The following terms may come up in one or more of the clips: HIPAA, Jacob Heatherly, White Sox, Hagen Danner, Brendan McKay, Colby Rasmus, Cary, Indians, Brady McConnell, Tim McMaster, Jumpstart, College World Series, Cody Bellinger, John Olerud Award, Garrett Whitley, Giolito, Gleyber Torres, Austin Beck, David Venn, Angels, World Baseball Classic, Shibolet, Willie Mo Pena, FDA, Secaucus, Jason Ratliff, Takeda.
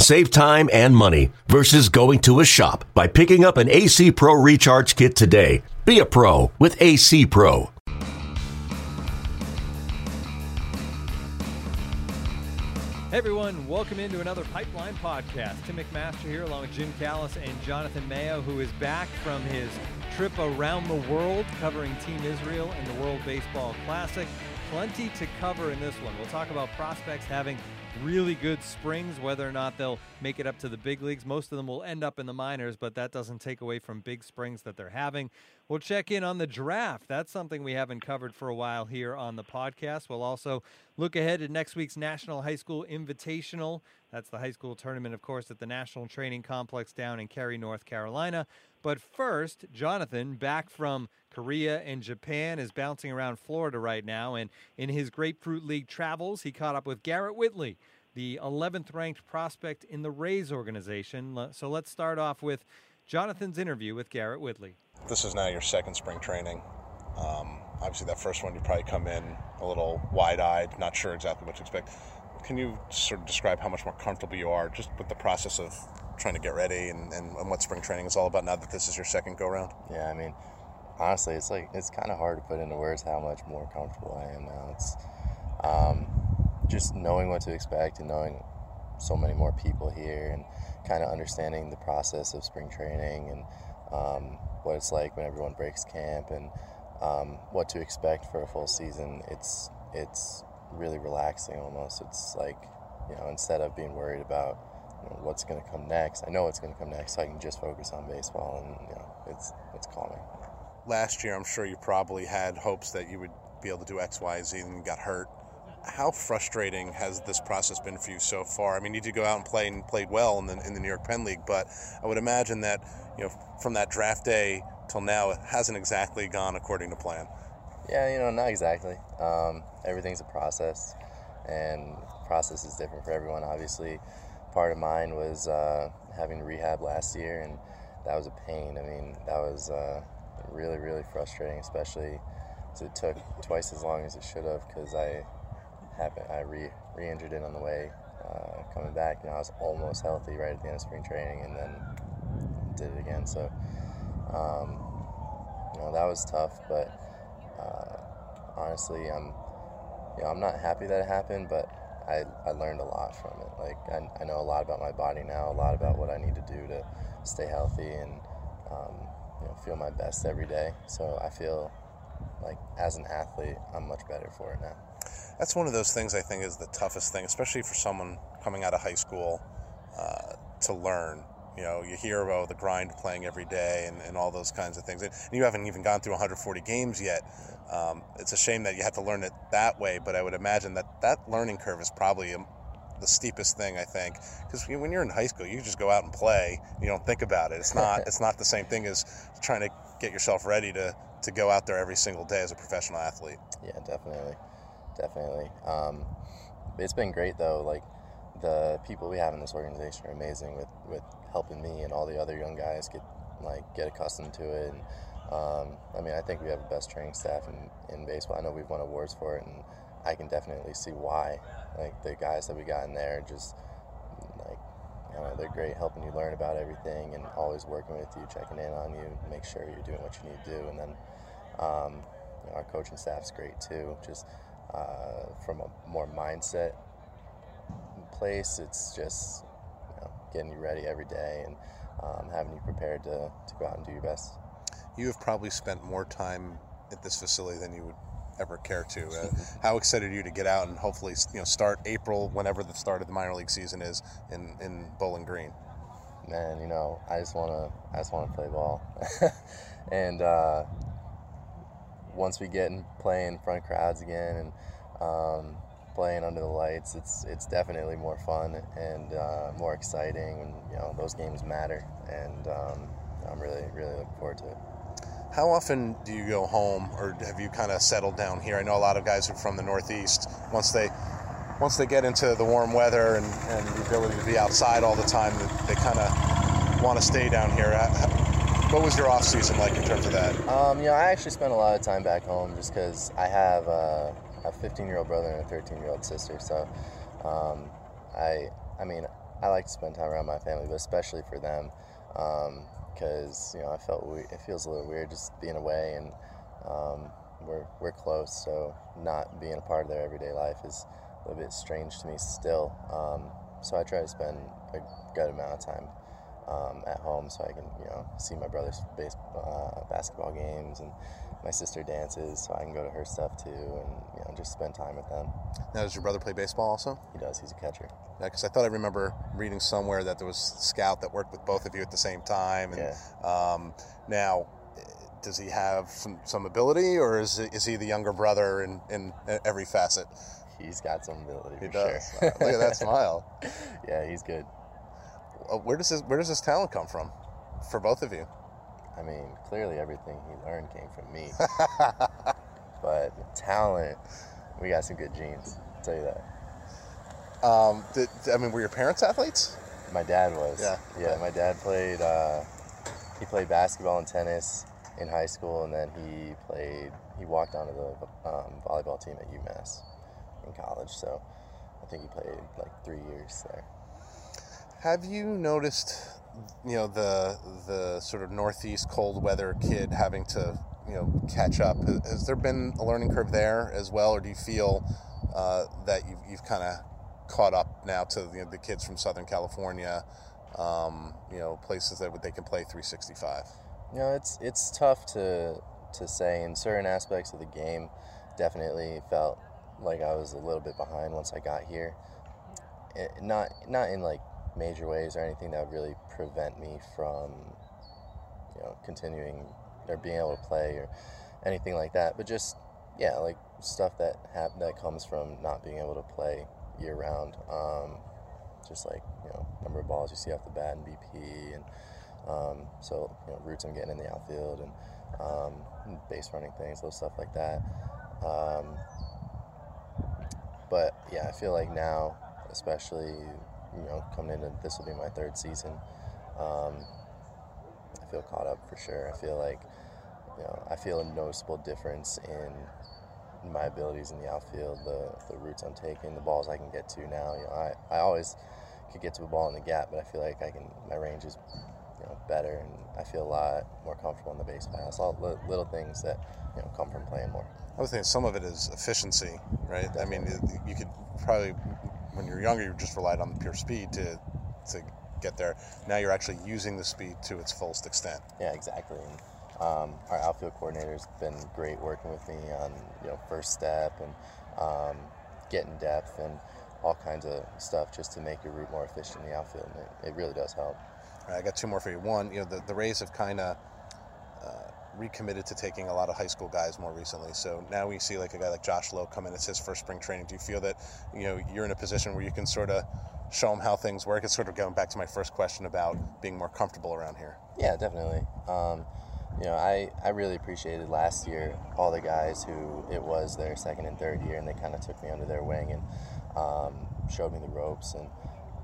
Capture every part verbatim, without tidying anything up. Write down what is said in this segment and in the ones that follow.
Save time and money versus going to a shop by picking up an A C Pro Recharge Kit today. Be a pro with A C Pro. Hey everyone, welcome into another Pipeline Podcast. Tim McMaster here along with Jim Callis and Jonathan Mayo, who is back from his trip around the world covering Team Israel and the World Baseball Classic. Plenty to cover in this one. We'll talk about prospects having really good springs, whether or not they'll make it up to the big leagues. Most of them will end up in the minors, but that doesn't take away from big springs that they're having. We'll check in on the draft. That's something we haven't covered for a while here on the podcast. We'll also look ahead at next week's National High School Invitational. That's the high school tournament, of course, at the National Training Complex down in Cary, North Carolina. But first, Jonathan, back from Korea and Japan, is bouncing around Florida right now. And in his Grapefruit League travels, he caught up with Garrett Whitley, the eleventh-ranked prospect in the Rays organization. So let's start off with Jonathan's interview with Garrett Whitley. This is now your second spring training. Um, obviously, that first one, you probably come in a little wide-eyed, not sure exactly what to expect. Can you sort of describe how much more comfortable you are just with the process of trying to get ready and, and, and what spring training is all about now that this is your second go-round? Yeah, I mean, honestly, it's like it's kind of hard to put into words how much more comfortable I am now. It's um, just knowing what to expect and knowing so many more people here and kind of understanding the process of spring training and um, what it's like when everyone breaks camp and um, what to expect for a full season. It's it's really relaxing almost. It's like, you know, instead of being worried about you know, what's going to come next, I know what's going to come next, so I can just focus on baseball, and you know, it's it's calming. Last year, I'm sure you probably had hopes that you would be able to do X, Y, Z, and you got hurt. How frustrating has this process been for you so far? I mean, you did go out and play and played well in the in the New York Penn League, but I would imagine that, you know, from that draft day till now, it hasn't exactly gone according to plan. Yeah, you know, not exactly. Um, everything's a process, and the process is different for everyone. Obviously, part of mine was uh, having rehab last year, and that was a pain. I mean, that was uh, really, really frustrating, especially because it took twice as long as it should have because I happened, I re, re-injured it on the way uh, coming back. You know, I was almost healthy right at the end of spring training and then did it again. So, um, you know, that was tough, but... Uh, honestly, I'm, you know, I'm not happy that it happened, but I, I learned a lot from it. Like I, I know a lot about my body now, a lot about what I need to do to stay healthy and um, you know, feel my best every day. So I feel like as an athlete, I'm much better for it now. That's one of those things I think is the toughest thing, especially for someone coming out of high school uh, to learn. You know, you hear about the grind of playing every day and, and all those kinds of things. And you haven't even gone through one hundred forty games yet. Um, it's a shame that you have to learn it that way, but I would imagine that that learning curve is probably a, the steepest thing, I think. Because when you're in high school, you just go out and play. You don't think about it. It's not it's not the same thing as trying to get yourself ready to, to go out there every single day as a professional athlete. Yeah, definitely. Definitely. Um, it's been great, though. Like, the people we have in this organization are amazing with, with helping me and all the other young guys get like get accustomed to it. And, um, I mean, I think we have the best training staff in, in baseball. I know we've won awards for it, and I can definitely see why. Like the guys that we got in there, just like you know, they're great, helping you learn about everything and always working with you, checking in on you, make sure you're doing what you need to do. And then um, you know, our coaching staff's great too. Just uh, from a more mindset place, it's just you know, getting you ready every day and um, having you prepared to, to go out and do your best. You have probably spent more time at this facility than you would ever care to. Uh, how excited are you to get out and hopefully you know start April, whenever the start of the minor league season is, in, in Bowling Green? Man, you know, I just wanna I just wanna play ball, and uh, once we get and play in front of crowds again and. Um, playing under the lights, it's it's definitely more fun and uh, more exciting, and you know those games matter, and um, I'm really really looking forward to it. How often do you go home, or have you kind of settled down here? I know a lot of guys are from the Northeast. Once they once they get into the warm weather and, and the ability to be outside all the time, they, they kind of want to stay down here. What was your off-season like in terms of that? Um, you know, I actually spent a lot of time back home just because I have uh, a fifteen-year-old brother and a thirteen-year-old sister. So, um, I I mean, I like to spend time around my family, but especially for them. Um, Because you know, I felt we- it feels a little weird just being away, and um, we're we're close, so not being a part of their everyday life is a little bit strange to me still. Um, so I try to spend a good amount of time um, at home, so I can you know see my brother's base- uh, basketball games, and my sister dances, so I can go to her stuff too, and you know just spend time with them. Now, does your brother play baseball also? He does. He's a catcher. Yeah, because I thought I remember reading somewhere that there was a scout that worked with both of you at the same time. And, yeah. Um, now, does he have some, some ability, or is he, is he the younger brother in, in every facet? He's got some ability. He for does. Sure. Wow, look at that smile. Yeah, he's good. Uh, where does this, where does this talent come from, for both of you? I mean, clearly everything he learned came from me. But talent, we got some good genes. I'll tell you that. Um, did, I mean, were your parents athletes? My dad was. Yeah. Yeah, my dad played, uh, he played basketball and tennis in high school, and then he played, he walked onto the um, volleyball team at UMass in college, so I think he played like three years there. Have you noticed, you know, the the sort of Northeast cold weather kid having to, you know, catch up? Has there been a learning curve there as well, or do you feel uh, that you've, you've kind of caught up now to you know, the kids from Southern California, um, you know, places that they can play three sixty-five? You know, it's it's tough to to say. In certain aspects of the game, definitely felt like I was a little bit behind once I got here. It, not not in like major ways or anything that would really prevent me from, you know, continuing or being able to play or anything like that. But just yeah, like stuff that hap- that comes from not being able to play year round, um, just like you know, number of balls you see off the bat and B P, and um, so you know, routes I'm getting in the outfield and um, base running things, little stuff like that. Um, but yeah, I feel like now, especially you know, coming into this will be my third season. Um, I feel caught up for sure. I feel like you know, I feel a noticeable difference in my abilities in the outfield, the the routes I'm taking, the balls I can get to now. You know, I, I always could get to a ball in the gap, but I feel like I can. My range is, you know, better, and I feel a lot more comfortable on the base pass. All li- little things that you know come from playing more. I would think some of it is efficiency, right? Definitely. I mean, it, you could probably when you're younger, you just relied on the pure speed to to get there. Now you're actually using the speed to its fullest extent. Yeah, exactly. And, Um, our outfield coordinator's been great working with me on, you know, first step and um, getting depth and all kinds of stuff just to make your route more efficient in the outfield, and it, it really does help. All right, I got two more for you. One, you know, the, the Rays have kind of uh, recommitted to taking a lot of high school guys more recently, so now we see like a guy like Josh Lowe come in. It's his first spring training. Do you feel that, you know, you're in a position where you can sort of show them how things work? It's sort of going back to my first question about being more comfortable around here. Yeah, definitely. Um, You know, I, I really appreciated last year all the guys who it was their second and third year, and they kind of took me under their wing and um, showed me the ropes. And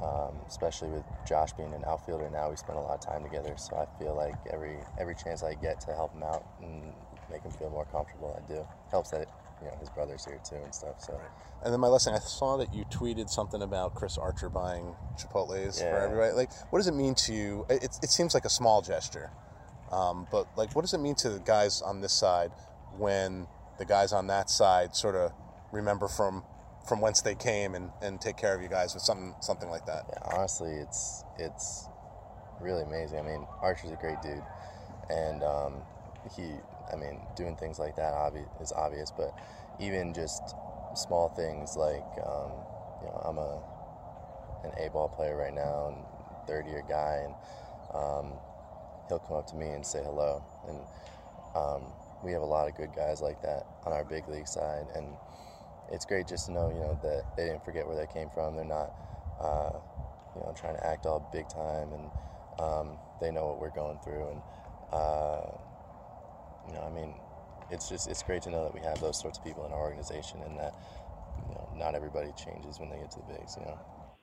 um, especially with Josh being an outfielder now, we spent a lot of time together. So I feel like every every chance I get to help him out and make him feel more comfortable, I do. Helps that, you know, his brother's here too and stuff. So. And then my last thing, I saw that you tweeted something about Chris Archer buying Chipotles yeah. for everybody. Like, what does it mean to you? It, it seems like a small gesture. Um, but, like, what does it mean to the guys on this side when the guys on that side sort of remember from from whence they came and, and take care of you guys with something something like that? Yeah, honestly, it's it's really amazing. I mean, Archer's a great dude. And um, he, I mean, doing things like that obvi- is obvious. But even just small things like, um, you know, I'm a an A-ball player right now and third-year guy. And, um he'll come up to me and say hello, and um, we have a lot of good guys like that on our big league side, and it's great just to know, you know, that they didn't forget where they came from. They're not, uh, you know, trying to act all big time, and um, they know what we're going through, and uh, you know, I mean, it's just, it's great to know that we have those sorts of people in our organization, and that, you know, not everybody changes when they get to the bigs, you know.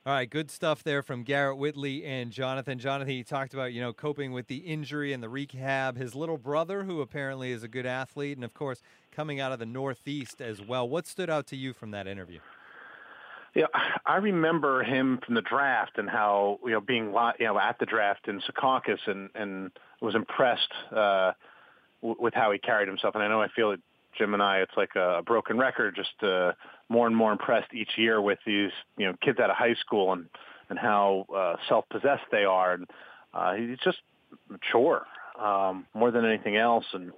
All right, good stuff there from Garrett Whitley and Jonathan. Jonathan, he talked about, you know, coping with the injury and the rehab, his little brother, who apparently is a good athlete, and, of course, coming out of the Northeast as well. What stood out to you from that interview? Yeah, I remember him from the draft and how, you know, being, you know, at the draft in Secaucus, and, and was impressed uh, with how he carried himself. And I know I feel it, Jim and I, it's like a broken record, just uh, more and more impressed each year with these, you know, kids out of high school, and, and how uh, self-possessed they are. And uh, he's just mature um, more than anything else, and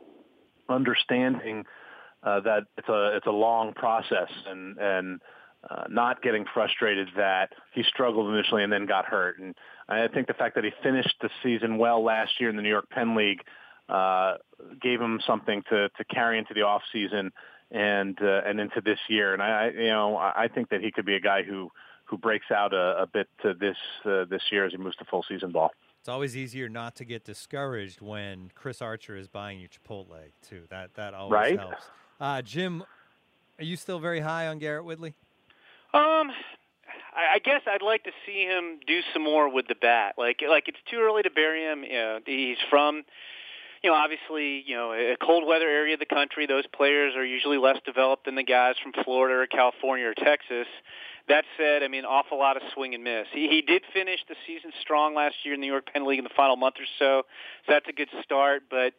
understanding uh, that it's a, it's a long process, and, and uh, not getting frustrated that he struggled initially and then got hurt. And I think the fact that he finished the season well last year in the New York Penn League Uh, gave him something to, to carry into the off season and uh, and into this year. And I, you know, I think that he could be a guy who, who breaks out a, a bit to this uh, this year as he moves to full season ball. It's always easier not to get discouraged when Chris Archer is buying you Chipotle too. That that always right? helps. Uh, Jim, are you still very high on Garrett Whitley? Um. I guess I'd like to see him do some more with the bat. Like like it's too early to bury him. You know, he's from, you know, obviously, you know, a cold weather area of the country, those players are usually less developed than the guys from Florida or California or Texas. That said, I mean, awful lot of swing and miss. He, he did finish the season strong last year in the New York Penn League in the final month or so, so that's a good start. But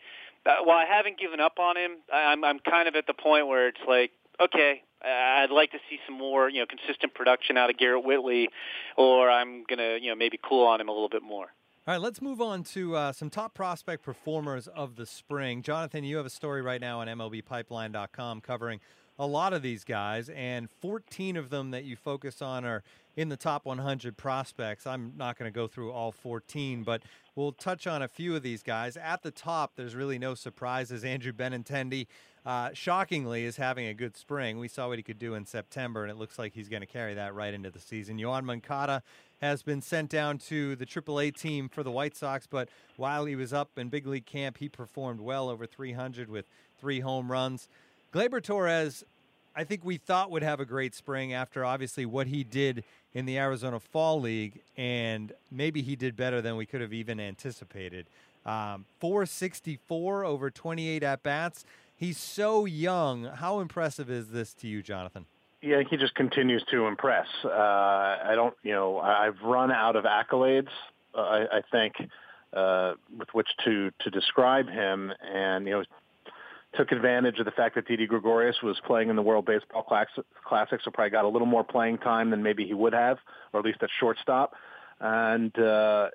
uh, while I haven't given up on him, I'm, I'm kind of at the point where it's like, okay, I'd like to see some more, you know, consistent production out of Garrett Whitley, or I'm going to, you know, maybe cool on him a little bit more. All right, let's move on to uh, some top prospect performers of the spring. Jonathan, you have a story right now on M L B Pipeline dot com covering a lot of these guys, and fourteen of them that you focus on are in the top one hundred prospects. I'm not going to go through all fourteen, but we'll touch on a few of these guys. At the top, there's really no surprises. Andrew Benintendi, uh, shockingly, is having a good spring. We saw what he could do in September, and it looks like he's going to carry that right into the season. Yohan Moncada has been sent down to the triple A team for the White Sox, but while he was up in big league camp, he performed well over three hundred with three home runs. Gleyber Torres, I think we thought would have a great spring after obviously what he did in the Arizona Fall League, and maybe he did better than we could have even anticipated. Um, four sixty-four over twenty-eight at-bats. He's so young. How impressive is this to you, Jonathan? Yeah, he just continues to impress. Uh, I don't, you know, I've run out of accolades, uh, I, I think, uh, with which to, to describe him, and, you know, took advantage of the fact that Didi Gregorius was playing in the World Baseball Classic, so probably got a little more playing time than maybe he would have, or at least at shortstop. And, uh,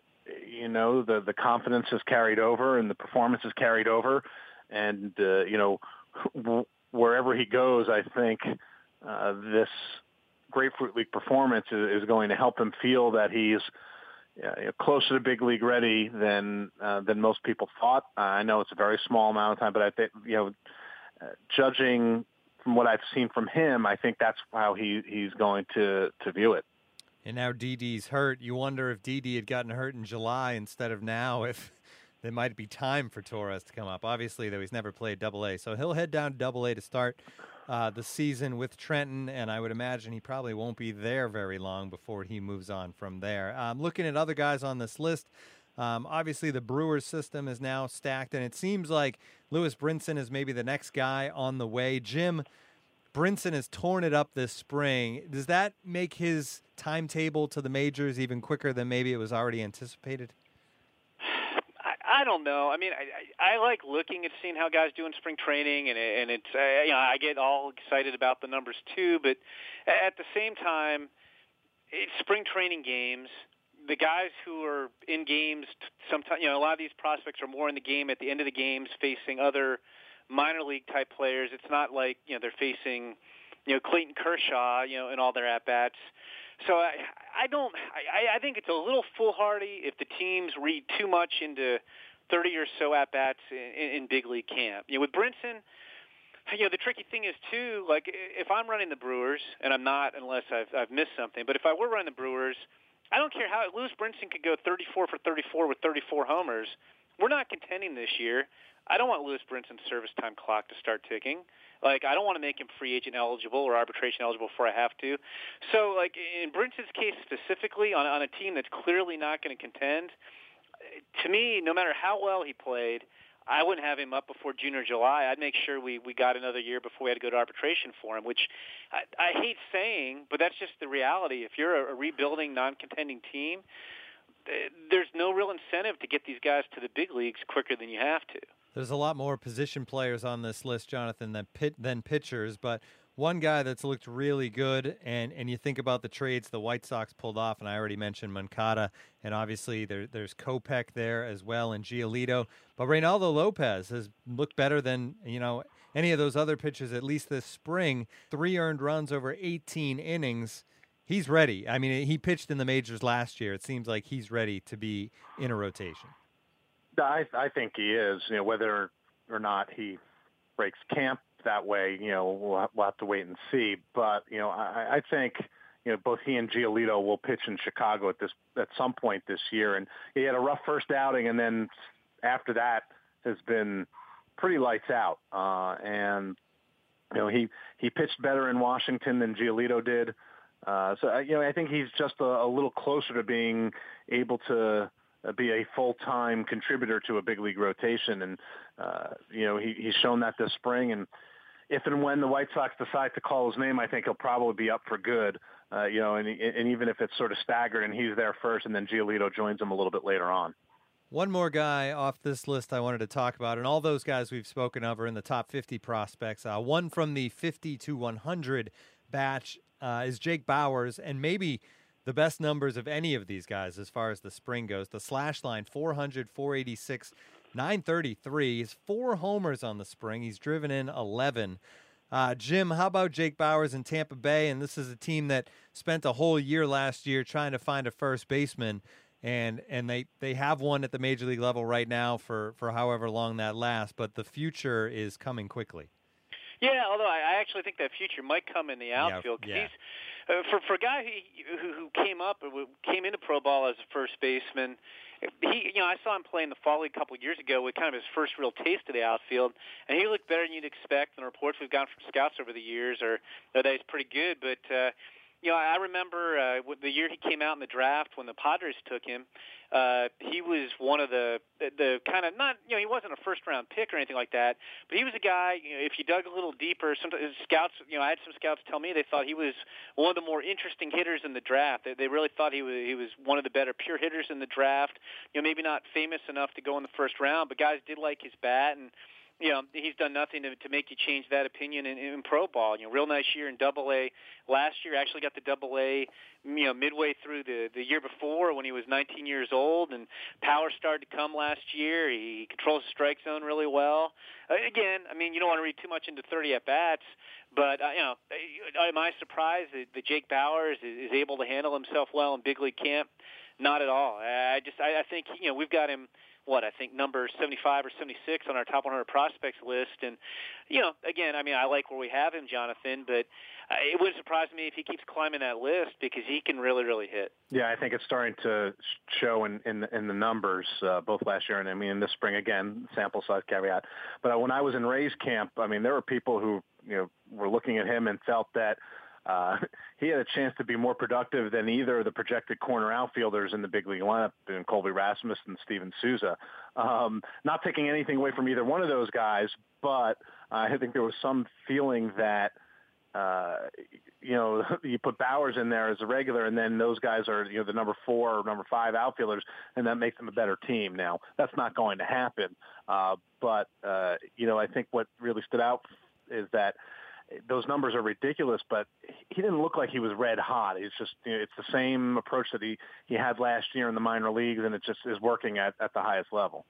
you know, the, the confidence has carried over, and the performance has carried over. And, uh, you know, w- wherever he goes, I think uh, this Grapefruit League performance is, is going to help him feel that he's Yeah, closer to big league ready than uh, than most people thought. Uh, I know it's a very small amount of time, but I think, you know, uh, judging from what I've seen from him, I think that's how he, he's going to, to view it. And now Didi's hurt. You wonder if Didi had gotten hurt in July instead of now, if there might be time for Torres to come up. Obviously, though, he's never played double A, so he'll head down to double A to start uh, the season with Trenton, and I would imagine he probably won't be there very long before he moves on from there. Um, looking at other guys on this list, um, obviously the Brewers system is now stacked, and it seems like Lewis Brinson is maybe the next guy on the way. Jim, Brinson has torn it up this spring. Does that make his timetable to the majors even quicker than maybe it was already anticipated? I don't know. I mean, I, I, I like looking at seeing how guys do in spring training, and, and it's uh, you know, I get all excited about the numbers too. But at the same time, it's spring training games. The guys who are in games, sometimes, you know, a lot of these prospects are more in the game at the end of the games, facing other minor league type players. It's not like, you know, they're facing, you know, Clayton Kershaw, you know, in all their at bats. So I, I don't. I, I think it's a little foolhardy if the teams read too much into thirty or so at bats in, in big league camp. You know, with Brinson, you know, the tricky thing is too. Like, if I'm running the Brewers, and I'm not, unless I've, I've missed something. But if I were running the Brewers, I don't care how Lewis Brinson could go thirty-four for thirty-four with thirty-four homers. we're not contending this year. I don't want Lewis Brinson's service time clock to start ticking. Like, I don't want to make him free agent eligible or arbitration eligible before I have to. So, like, in Brinson's case specifically, on, on a team that's clearly not going to contend, to me, no matter how well he played, I wouldn't have him up before June or July. I'd make sure we, we got another year before we had to go to arbitration for him, which I, I hate saying, but that's just the reality. If you're a, a rebuilding, non-contending team, there's no real incentive to get these guys to the big leagues quicker than you have to. There's a lot more position players on this list, Jonathan, than pit, than pitchers, but one guy that's looked really good, and, and you think about the trades the White Sox pulled off, and I already mentioned Moncada, and obviously there, there's Kopech there as well and Giolito, but Reynaldo Lopez has looked better than, you know, any of those other pitchers, at least this spring. Three earned runs over eighteen innings. He's ready. I mean, he pitched in the majors last year. It seems like he's ready to be in a rotation. I, I think he is. You know, whether or not he breaks camp that way, you know, we'll, we'll have to wait and see. But, you know, I, I think, you know, both he and Giolito will pitch in Chicago at this at some point this year. And he had a rough first outing, and then after that has been pretty lights out. Uh, and, you know, he, he pitched better in Washington than Giolito did. Uh, so, you know, I think he's just a, a little closer to being able to be a full-time contributor to a big league rotation. And, uh, you know, he, he's shown that this spring. And if and when the White Sox decide to call his name, I think he'll probably be up for good, uh, you know, and, and even if it's sort of staggered and he's there first and then Giolito joins him a little bit later on. One more guy off this list I wanted to talk about, and all those guys we've spoken of are in the top fifty prospects. Uh, one from the fifty to one hundred batch uh, is Jake Bauers, and maybe the best numbers of any of these guys as far as the spring goes. The slash line, four hundred, four eighty-six, nine thirty-three. He's four homers on the spring. He's driven in eleven. Uh, Jim, how about Jake Bauers in Tampa Bay? And this is a team that spent a whole year last year trying to find a first baseman, and and they, they have one at the major league level right now for, for however long that lasts, but the future is coming quickly. Yeah, although I actually think that future might come in the outfield. Yeah, yeah. He's, Uh, for for a guy who who came up came into pro ball as a first baseman, he you know I saw him play in the fall league a couple of years ago with kind of his first real taste of the outfield, and he looked better than you'd expect. And the reports we've gotten from scouts over the years are that he's pretty good. But uh, you know I remember uh, the year he came out in the draft when the Padres took him. Uh, he was one of the the, the kind of not you know he wasn't a first round pick or anything like that, but he was a guy. You know, if you dug a little deeper, sometimes scouts you know I had some scouts tell me they thought he was one of the more interesting hitters in the draft. They, they really thought he was he was one of the better pure hitters in the draft. You know maybe not famous enough to go in the first round, but guys did like his bat, and you know he's done nothing to, to make you change that opinion in, in pro ball. You know, real nice year in Double A last year. Actually got the Double A, you know, midway through the the year before when he was nineteen years old. And power started to come last year. He controls the strike zone really well. Uh, again, I mean, you don't want to read too much into thirty at bats, but uh, you know, am I surprised that, that Jake Bauers is, is able to handle himself well in big league camp? Not at all. I just I, I think you know we've got him. What I think number seventy-five or seventy-six on our top one hundred prospects list, and you know, again, I mean, I like where we have him, Jonathan, but it wouldn't surprise me if he keeps climbing that list because he can really, really hit. Yeah, I think it's starting to show in in, in the numbers, uh, both last year and I mean this spring. Again, sample size caveat, but when I was in Rays camp, I mean, there were people who you know were looking at him and felt that Uh, he had a chance to be more productive than either of the projected corner outfielders in the big league lineup, in Colby Rasmus and Steven Souza. Um, not taking anything away from either one of those guys, but uh, I think there was some feeling that, uh, you know, you put Bauers in there as a regular, and then those guys are, you know, the number four or number five outfielders, and that makes them a better team. Now, that's not going to happen. Uh, but, uh, you know, I think what really stood out is that those numbers are ridiculous, but he didn't look like he was red hot. It's just, you know, it's the same approach that he, he had last year in the minor leagues, and it just is working at, at the highest level.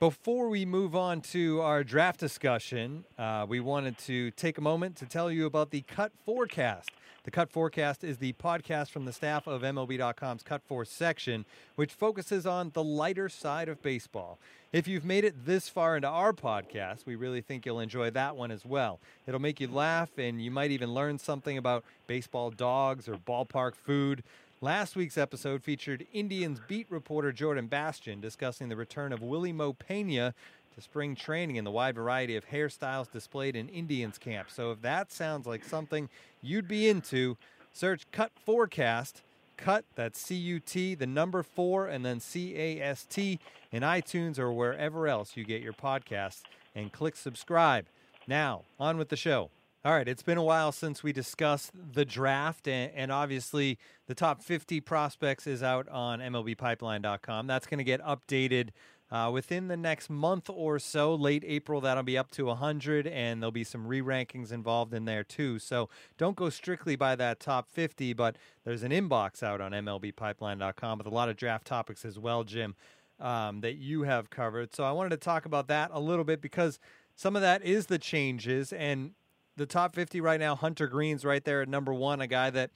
Before we move on to our draft discussion, uh, we wanted to take a moment to tell you about the Cut Forecast. The Cut Forecast is the podcast from the staff of M L B dot com's Cut Four section, which focuses on the lighter side of baseball. If you've made it this far into our podcast, we really think you'll enjoy that one as well. It'll make you laugh, and you might even learn something about baseball dogs or ballpark food. Last week's episode featured Indians beat reporter Jordan Bastian discussing the return of Willie Mo Pena to spring training and the wide variety of hairstyles displayed in Indians camp. So if that sounds like something you'd be into, search Cut Forecast. Cut, that's C U T, the number four, and then C A S T in iTunes or wherever else you get your podcasts, and click subscribe. Now, on with the show. All right, it's been a while since we discussed the draft, and, and obviously the top fifty prospects is out on M L B Pipeline dot com. That's going to get updated uh, within the next month or so. Late April, that'll be up to one hundred, and there'll be some re-rankings involved in there too. So don't go strictly by that top fifty, but there's an inbox out on M L B Pipeline dot com with a lot of draft topics as well, Jim, um, that you have covered. So I wanted to talk about that a little bit because some of that is the changes, and the top fifty right now, Hunter Green's right there at number one, a guy that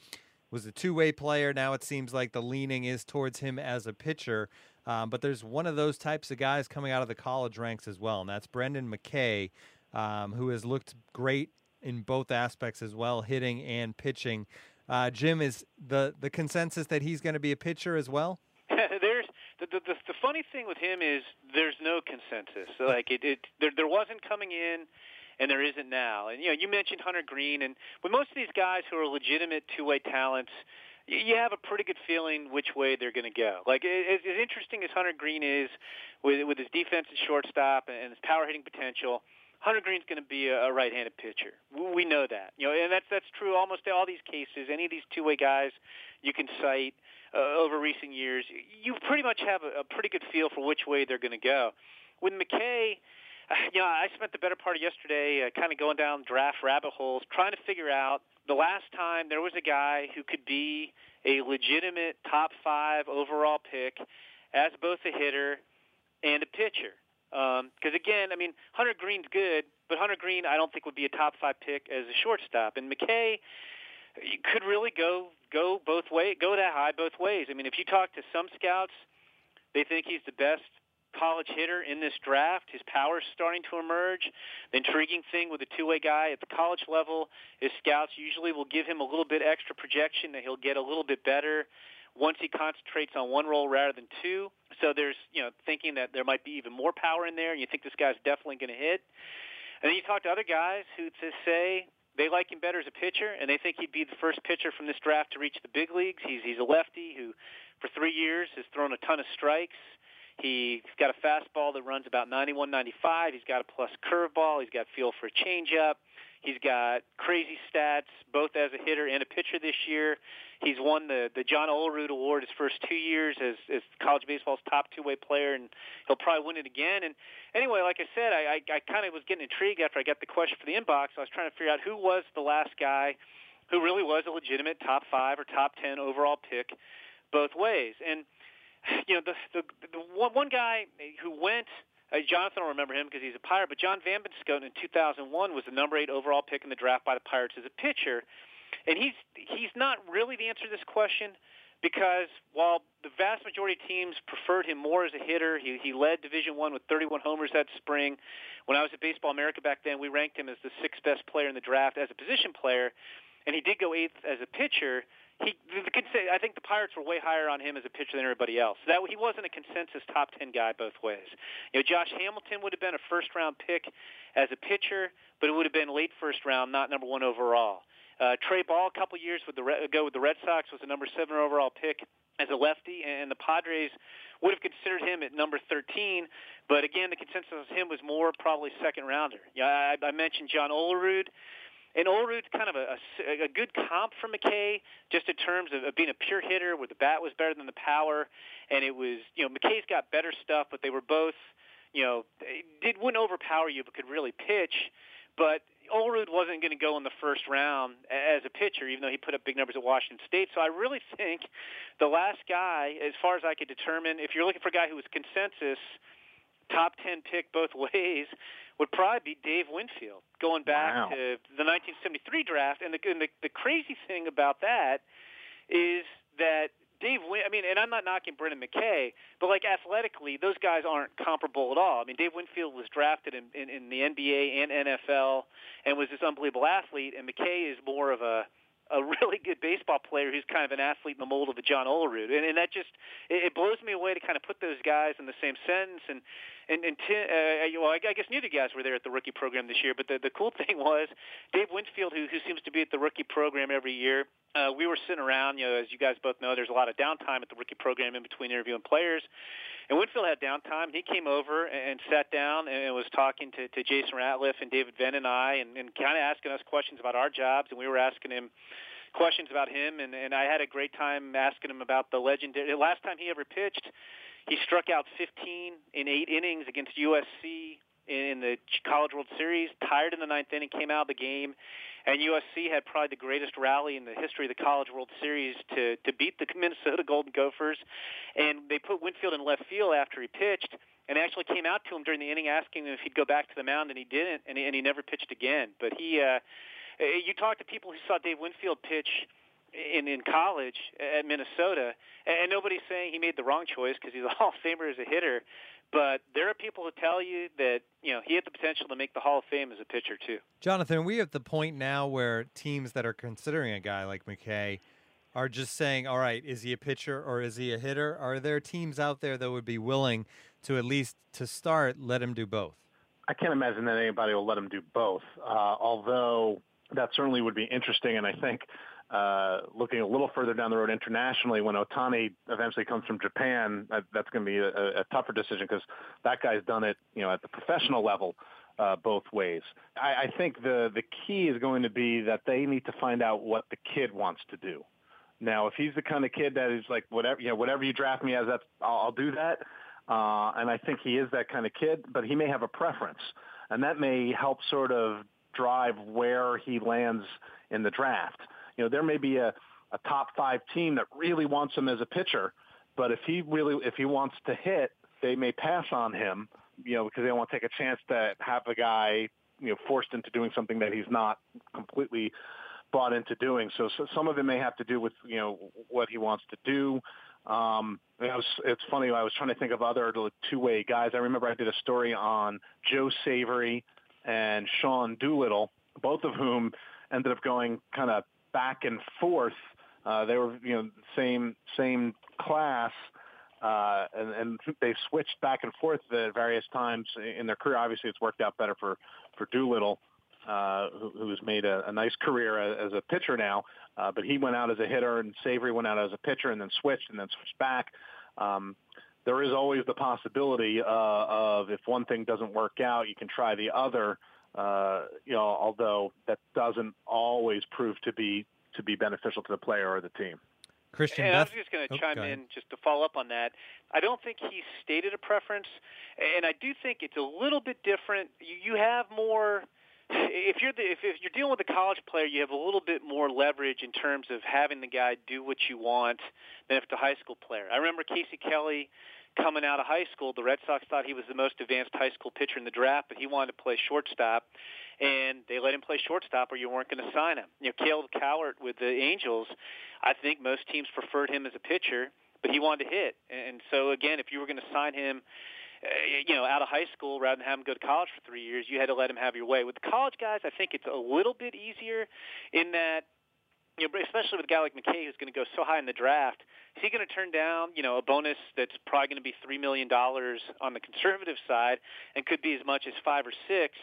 was a two-way player. Now it seems like the leaning is towards him as a pitcher. Um, but there's one of those types of guys coming out of the college ranks as well, and that's Brendan McKay, um, who has looked great in both aspects as well, hitting and pitching. Uh, Jim, is the, the consensus that he's going to be a pitcher as well? There's the, the, the, the funny thing with him is there's no consensus. So, like, it, it there, there wasn't coming in. And there isn't now. And, you know, you mentioned Hunter Green. And with most of these guys who are legitimate two-way talents, you have a pretty good feeling which way they're going to go. Like, as interesting as Hunter Green is with, with his defense and shortstop and his power-hitting potential, Hunter Green's going to be a right-handed pitcher. We know that. You know, and that's that's true almost in all these cases. Any of these two-way guys you can cite uh, over recent years, you pretty much have a, a pretty good feel for which way they're going to go. With McKay, you know, I spent the better part of yesterday uh, kind of going down draft rabbit holes, trying to figure out the last time there was a guy who could be a legitimate top five overall pick as both a hitter and a pitcher. Because, um, again, I mean, Hunter Green's good, but Hunter Green I don't think would be a top five pick as a shortstop. And McKay could really go, go both way, go that high both ways. I mean, if you talk to some scouts, they think he's the best college hitter in this draft. His power is starting to emerge. The intriguing thing with a two-way guy at the college level is scouts usually will give him a little bit extra projection that he'll get a little bit better once he concentrates on one role rather than two. So there's, you know, thinking that there might be even more power in there, and you think this guy's definitely going to hit. And then you talk to other guys who say they like him better as a pitcher, and they think he'd be the first pitcher from this draft to reach the big leagues. He's, he's a lefty who for three years has thrown a ton of strikes. He's got a fastball that runs about ninety-one ninety-five. He's got a plus curveball. He's got feel for a changeup. He's got crazy stats, both as a hitter and a pitcher this year. He's won the, the John Olerud Award his first two years as, as college baseball's top two-way player, and he'll probably win it again. And anyway, like I said, I, I, I kind of was getting intrigued after I got the question for the inbox. I was trying to figure out who was the last guy who really was a legitimate top five or top ten overall pick both ways. And you know, the, the, the one, one guy who went, uh, Jonathan will remember him because he's a Pirate, but John Van Binschoten in two thousand one was the number eight overall pick in the draft by the Pirates as a pitcher. And he's he's not really the answer to this question because while the vast majority of teams preferred him more as a hitter, he, he led Division One with thirty-one homers that spring. When I was at Baseball America back then, we ranked him as the sixth best player in the draft as a position player, and he did go eighth as a pitcher. He, I think the Pirates were way higher on him as a pitcher than everybody else. That he wasn't a consensus top ten guy both ways. You know, Josh Hamilton would have been a first round pick as a pitcher, but it would have been late first round, not number one overall. Uh, Trey Ball, a couple years with the Red, ago with the Red Sox, was a number seven overall pick as a lefty, and the Padres would have considered him at number thirteen. But again, the consensus on him was more probably second rounder. Yeah, I, I mentioned John Olerud. And Olerud's kind of a, a, a good comp for McKay, just in terms of, of being a pure hitter, where the bat was better than the power, and it was, you know, McKay's got better stuff, but they were both, you know, did wouldn't overpower you, but could really pitch. But Olerud wasn't going to go in the first round as a pitcher, even though he put up big numbers at Washington State. So I really think the last guy, as far as I could determine, if you're looking for a guy who was consensus top ten pick both ways, would probably be Dave Winfield, going back wow. to the nineteen seventy-three draft. And, the, and the, the crazy thing about that is that Dave Win- I mean, and I'm not knocking Brendan McKay, but, like, athletically, those guys aren't comparable at all. I mean, Dave Winfield was drafted in, in, in the N B A and N F L and was this unbelievable athlete, and McKay is more of a a really good baseball player who's kind of an athlete in the mold of a John Olerud. And, and that just it, it blows me away to kind of put those guys in the same sentence. And, and, and t- uh, well, I, I guess neither guys were there at the rookie program this year, but the, the cool thing was Dave Winfield, who, who seems to be at the rookie program every year, uh, we were sitting around, you know, as you guys both know, there's a lot of downtime at the rookie program in between interviewing players. And Winfield had downtime. He came over and sat down and was talking to, to Jason Ratliff and David Venn and I and, and kind of asking us questions about our jobs, and we were asking him questions about him, and, and I had a great time asking him about the legendary – last time he ever pitched, he struck out fifteen in eight innings against U S C in the College World Series, tired in the ninth inning, came out of the game, and U S C had probably the greatest rally in the history of the College World Series to, to beat the Minnesota Golden Gophers, and they put Winfield in left field after he pitched, and actually came out to him during the inning asking him if he'd go back to the mound, and he didn't, and he, and he never pitched again. But he uh, – you talk to people who saw Dave Winfield pitch in, in college at Minnesota, and nobody's saying he made the wrong choice because he's a Hall of Famer as a hitter, but there are people who tell you that, you know, he had the potential to make the Hall of Fame as a pitcher too. Jonathan, we are at the point now where teams that are considering a guy like McKay are just saying, all right, is he a pitcher or is he a hitter? Are there teams out there that would be willing to at least to start let him do both? I can't imagine that anybody will let him do both, uh, although that certainly would be interesting. And I think uh, looking a little further down the road internationally, when Ohtani eventually comes from Japan, that, that's going to be a, a tougher decision because that guy's done it, you know, at the professional level uh, both ways. I, I think the, the key is going to be that they need to find out what the kid wants to do. Now, if he's the kind of kid that is like, whatever you know, whatever you draft me as, that's, I'll, I'll do that. Uh, and I think he is that kind of kid, but he may have a preference. And that may help sort of drive where he lands in the draft. You know, there may be a, a top five team that really wants him as a pitcher, but if he really if he wants to hit, they may pass on him, you know, because they don't want to take a chance to have a guy, you know, forced into doing something that he's not completely bought into doing. So, so some of it may have to do with, you know, what he wants to do. Um, it was, it's funny. I was trying to think of other two-way guys. I remember I did a story on Joe Savory and Sean Doolittle, both of whom ended up going kind of back and forth. Uh, they were, you know, same same class, uh, and, and they switched back and forth at various times in their career. Obviously, it's worked out better for for Doolittle, Uh, who, who's made a, a nice career as, as a pitcher now, uh, but he went out as a hitter, and Savory went out as a pitcher and then switched and then switched back. Um, there is always the possibility uh, of if one thing doesn't work out, you can try the other, uh, you know, although that doesn't always prove to be to be beneficial to the player or the team. Christian, and I was just going to oh, chime go in just to follow up on that. I don't think he stated a preference, and I do think it's a little bit different. You, you have more... If you're the, if, if you're dealing with a college player, you have a little bit more leverage in terms of having the guy do what you want than if it's a high school player. I remember Casey Kelly coming out of high school. The Red Sox thought he was the most advanced high school pitcher in the draft, but he wanted to play shortstop, and they let him play shortstop or you weren't going to sign him. You know, Caleb Cowart with the Angels, I think most teams preferred him as a pitcher, but he wanted to hit. And so, again, if you were going to sign him, you know, out of high school rather than have him go to college for three years, you had to let him have your way. With the college guys, I think it's a little bit easier in that, you know, especially with a guy like McKay who's going to go so high in the draft, is he going to turn down, you know, a bonus that's probably going to be three million dollars on the conservative side and could be as much as five or six,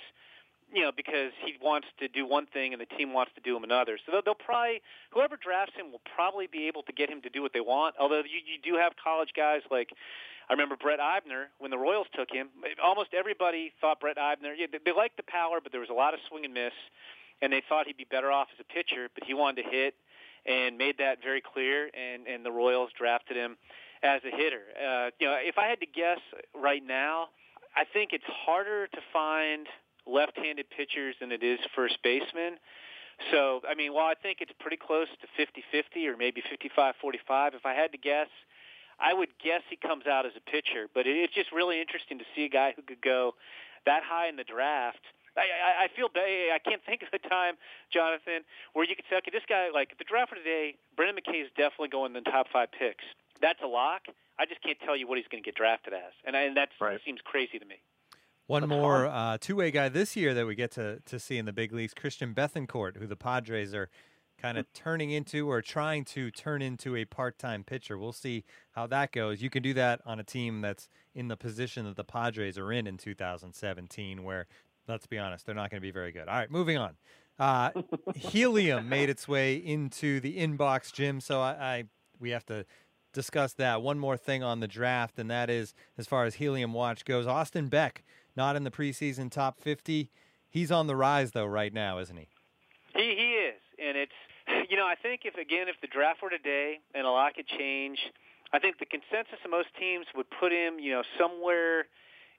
you know, because he wants to do one thing and the team wants to do him another. So they'll, they'll probably, whoever drafts him will probably be able to get him to do what they want, although you, you do have college guys like, I remember Brett Eibner, when the Royals took him, almost everybody thought Brett Eibner, yeah, they liked the power, but there was a lot of swing and miss, and they thought he'd be better off as a pitcher, but he wanted to hit and made that very clear, and, and the Royals drafted him as a hitter. Uh, you know, if I had to guess right now, I think it's harder to find left-handed pitchers than it is first basemen. So, I mean, while I think it's pretty close to fifty-fifty or maybe fifty-five forty-five, if I had to guess, I would guess he comes out as a pitcher. But it's just really interesting to see a guy who could go that high in the draft. I, I, I feel bad. I can't think of a time, Jonathan, where you could say, okay, this guy, like the draft for today, Brendan McKay is definitely going in the top five picks. That's a lock. I just can't tell you what he's going to get drafted as. And, and that right. seems crazy to me. One more uh, two-way guy this year that we get to, to see in the big leagues, Christian Bethancourt, who the Padres are kind of turning into or trying to turn into a part-time pitcher. We'll see how that goes. You can do that on a team that's in the position that the Padres are in in two thousand seventeen, where, let's be honest, they're not going to be very good. All right, moving on. Uh, helium made its way into the inbox, Jim, so I, I we have to discuss that. One more thing on the draft, and that is, as far as helium watch goes, Austin Beck, not in the preseason top fifty. He's on the rise, though, right now, isn't he? He, he is, and it's... You know, I think if, again, if the draft were today and a lot could change, I think the consensus of most teams would put him, you know, somewhere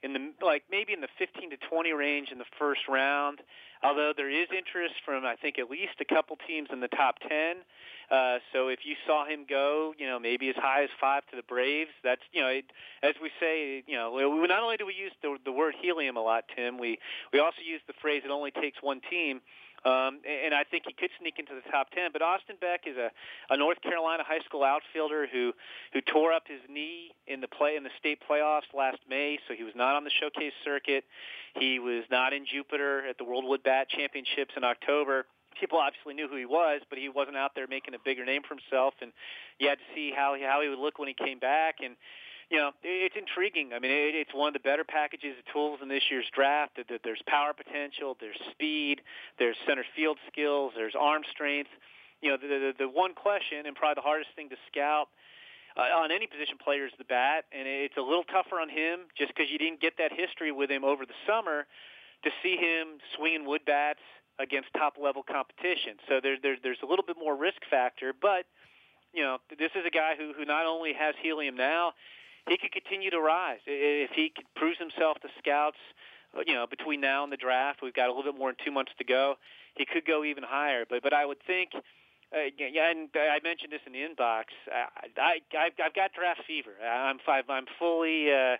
in the, like, maybe in the fifteen to twenty range in the first round, although there is interest from, I think, at least a couple teams in the top ten. Uh, so if you saw him go, you know, maybe as high as five to the Braves, that's, you know, it, as we say, you know, we, not only do we use the, the word helium a lot, Tim, we, we also use the phrase it only takes one team. Um, and I think he could sneak into the top ten. But Austin Beck is a, a North Carolina high school outfielder who, who tore up his knee in the play in the state playoffs last May, so he was not on the showcase circuit. He was not in Jupiter at the Worldwood Bat Championships in October. People obviously knew who he was, but he wasn't out there making a bigger name for himself, and you had to see how he, how he would look when he came back. And you know, it's intriguing. I mean, it's one of the better packages of tools in this year's draft. There's power potential, there's speed, there's center field skills, there's arm strength. You know, the, the, the one question, and probably the hardest thing to scout uh, on any position player, is the bat, and it's a little tougher on him just because you didn't get that history with him over the summer to see him swinging wood bats against top-level competition. So there, there, there's a little bit more risk factor, but, you know, this is a guy who, who not only has helium now, he could continue to rise if he proves himself to scouts. You know, between now and the draft, we've got a little bit more than two months to go. He could go even higher, but but I would think. Uh, yeah, and I mentioned this in the inbox. I, I I've got draft fever. I'm five. I'm fully. Uh,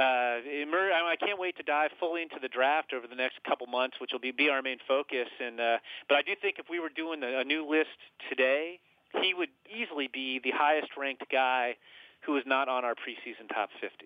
uh, immer- I can't wait to dive fully into the draft over the next couple months, which will be, be our main focus. And uh, but I do think if we were doing a new list today, he would easily be the highest ranked guy who is not on our preseason top fifty.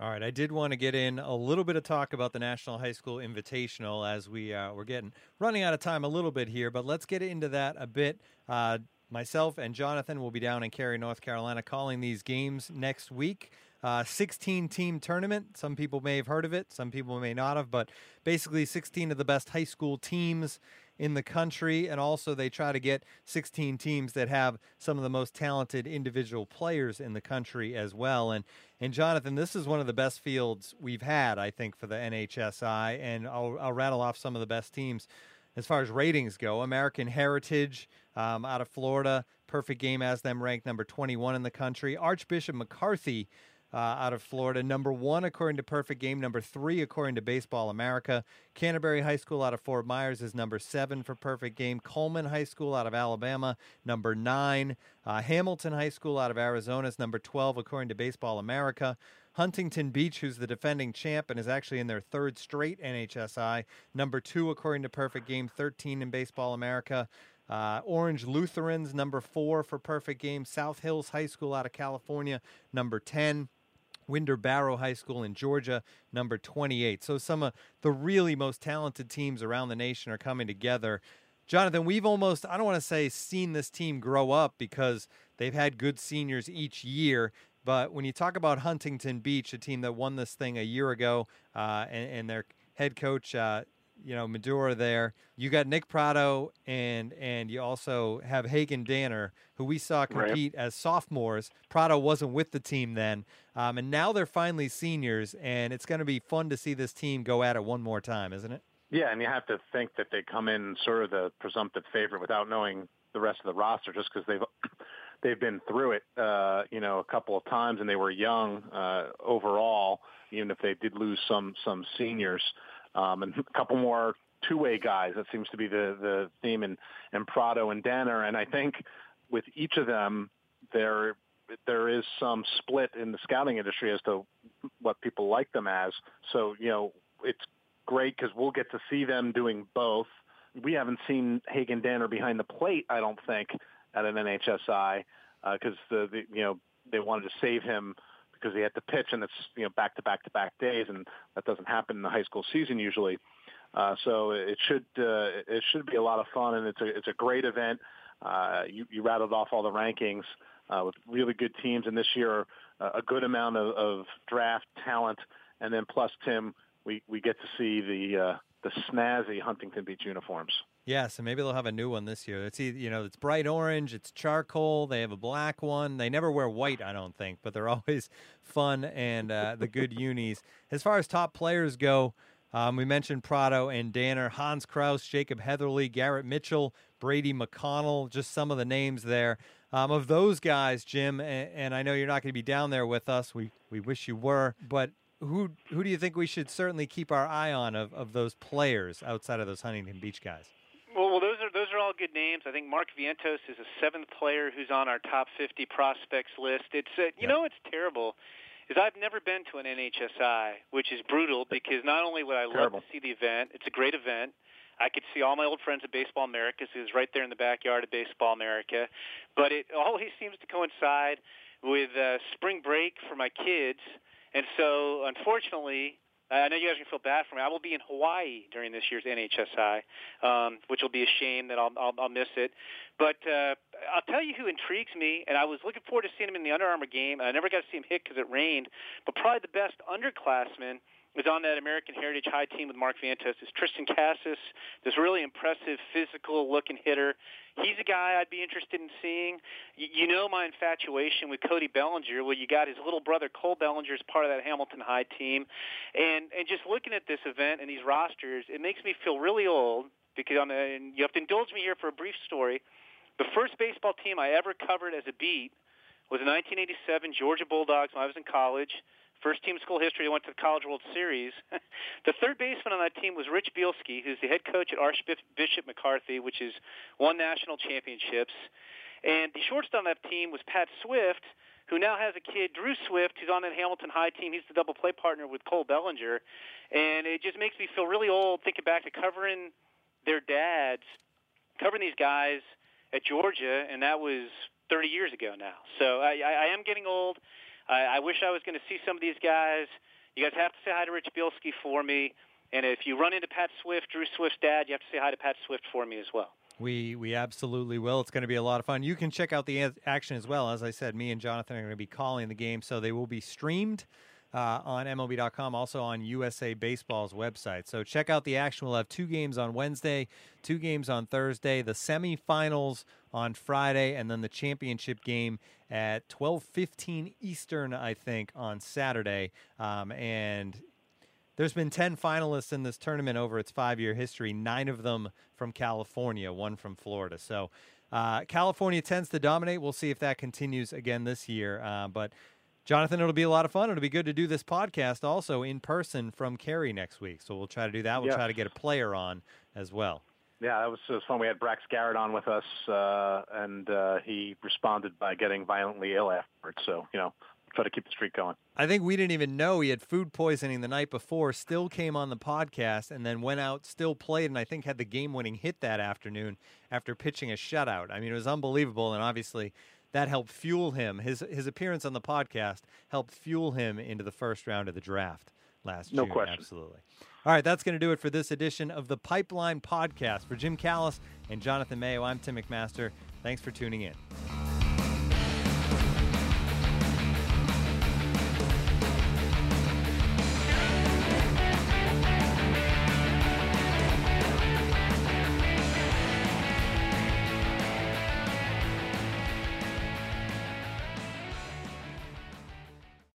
All right, I did want to get in a little bit of talk about the National High School Invitational as we, uh, we're getting running out of time a little bit here, but let's get into that a bit. Uh, myself and Jonathan will be down in Cary, North Carolina, calling these games next week. Uh, sixteen-team tournament. Some people may have heard of it, some people may not have, but basically sixteen of the best high school teams in the country, and also they try to get sixteen teams that have some of the most talented individual players in the country as well. And and Jonathan, this is one of the best fields we've had, I think, for the N H S I, and I'll, I'll rattle off some of the best teams as far as ratings go. American Heritage um, out of Florida, Perfect Game has them ranked number twenty-one in the country. Archbishop McCarthy Uh, out of Florida, number one according to Perfect Game, number three according to Baseball America. Canterbury High School out of Fort Myers is number seven for Perfect Game. Coleman High School out of Alabama, number nine. Uh, Hamilton High School out of Arizona is number twelve according to Baseball America. Huntington Beach, who's the defending champ and is actually in their third straight N H S I, number two according to Perfect Game, thirteen in Baseball America. Uh, Orange Lutherans, number four for Perfect Game. South Hills High School out of California, number ten. Winder Barrow High School in Georgia, number twenty-eight. So some of the really most talented teams around the nation are coming together. Jonathan, we've almost, I don't want to say seen this team grow up because they've had good seniors each year, but when you talk about Huntington Beach, a team that won this thing a year ago, uh, and, and their head coach, uh, you know, Madura there, you got Nick Prado, and and you also have Hagen Danner, who we saw compete right as sophomores. Prado wasn't with the team then, um, and now they're finally seniors, and it's going to be fun to see this team go at it one more time, isn't it? Yeah, and you have to think that they come in sort of the presumptive favorite without knowing the rest of the roster, just because they've they've been through it, uh, you know, a couple of times, and they were young uh, overall, even if they did lose some some seniors. Um, and a couple more two-way guys. That seems to be the, the theme in, in Prado and Danner. And I think with each of them, there there is some split in the scouting industry as to what people like them as. So, you know, it's great because we'll get to see them doing both. We haven't seen Hagen Danner behind the plate, I don't think, at an N H S I because, uh, the, the you know, they wanted to save him because he had to pitch, and it's, you know, back to back to back days, and that doesn't happen in the high school season usually. Uh, so it should uh, it should be a lot of fun, and it's a it's a great event. Uh, you, you rattled off all the rankings uh, with really good teams, and this year uh, a good amount of, of draft talent. And then plus, Tim, we, we get to see the uh, the snazzy Huntington Beach uniforms. Yeah, so maybe they'll have a new one this year. It's either, you know, it's bright orange, it's charcoal. They have a black one. They never wear white, I don't think, but they're always fun and uh, the good unis. As far as top players go, um, we mentioned Prado and Danner, Hans Kraus, Jacob Heatherly, Garrett Mitchell, Brady McConnell, just some of the names there. Um, of those guys, Jim, and, and I know you're not going to be down there with us. We we wish you were, but who who do you think we should certainly keep our eye on of, of those players outside of those Huntington Beach guys? Well, well, those are those are all good names. I think Mark Vientos is a seventh player who's on our top fifty prospects list. It's uh, you yeah. know it's terrible, is I've never been to an N H S I, which is brutal because not only would I terrible. love to see the event, it's a great event. I could see all my old friends at Baseball America, so it's right there in the backyard of Baseball America, but it always seems to coincide with uh, spring break for my kids, and so unfortunately. I know you guys are going to feel bad for me. I will be in Hawaii during this year's N H S I, um, which will be a shame that I'll, I'll, I'll miss it. But uh, I'll tell you who intrigues me, and I was looking forward to seeing him in the Under Armour game, and I never got to see him hit because it rained. But probably the best underclassman is on that American Heritage High team with Mark Vientos is Tristan Cassis, this really impressive physical-looking hitter. He's a guy I'd be interested in seeing. You know my infatuation with Cody Bellinger. Well, you got his little brother Cole Bellinger as part of that Hamilton High team. And and just looking at this event and these rosters, it makes me feel really old because I'm a, and you have to indulge me here for a brief story. The first baseball team I ever covered as a beat was the nineteen eighty-seven Georgia Bulldogs when I was in college. First team in school history, they went to the College World Series. The third baseman on that team was Rich Bielski, who's the head coach at Archbishop McCarthy, which has won national championships. And the shortstop on that team was Pat Swift, who now has a kid, Drew Swift, who's on that Hamilton High team. He's the double play partner with Cole Bellinger. And it just makes me feel really old thinking back to covering their dads, covering these guys at Georgia, and that was thirty years ago now. So I, I, I am getting old. I wish I was going to see some of these guys. You guys have to say hi to Rich Bielski for me. And if you run into Pat Swift, Drew Swift's dad, you have to say hi to Pat Swift for me as well. We we absolutely will. It's going to be a lot of fun. You can check out the action as well. As I said, me and Jonathan are going to be calling the game, so they will be streamed uh, on M L B dot com, also on U S A Baseball's website. So check out the action. We'll have two games on Wednesday, two games on Thursday, the semifinals on Friday, and then the championship game at twelve fifteen Eastern, I think, on Saturday. Um, and there's been ten finalists in this tournament over its five-year history, nine of them from California, one from Florida. So uh, California tends to dominate. We'll see if that continues again this year. Uh, but, Jonathan, it'll be a lot of fun. It'll be good to do this podcast also in person from Cary next week. So we'll try to do that. We'll yeah. try to get a player on as well. Yeah, that was, it was fun. We had Brax Garrett on with us, uh, and uh, he responded by getting violently ill afterwards. So, you know, try to keep the streak going. I think we didn't even know he had food poisoning the night before, still came on the podcast, and then went out, still played, and I think had the game-winning hit that afternoon after pitching a shutout. I mean, it was unbelievable, and obviously that helped fuel him. His, his appearance on the podcast helped fuel him into the first round of the draft. Last no June, question. Absolutely. All right, that's going to do it for this edition of the Pipeline Podcast. For Jim Callis and Jonathan Mayo, I'm Tim McMaster. Thanks for tuning in.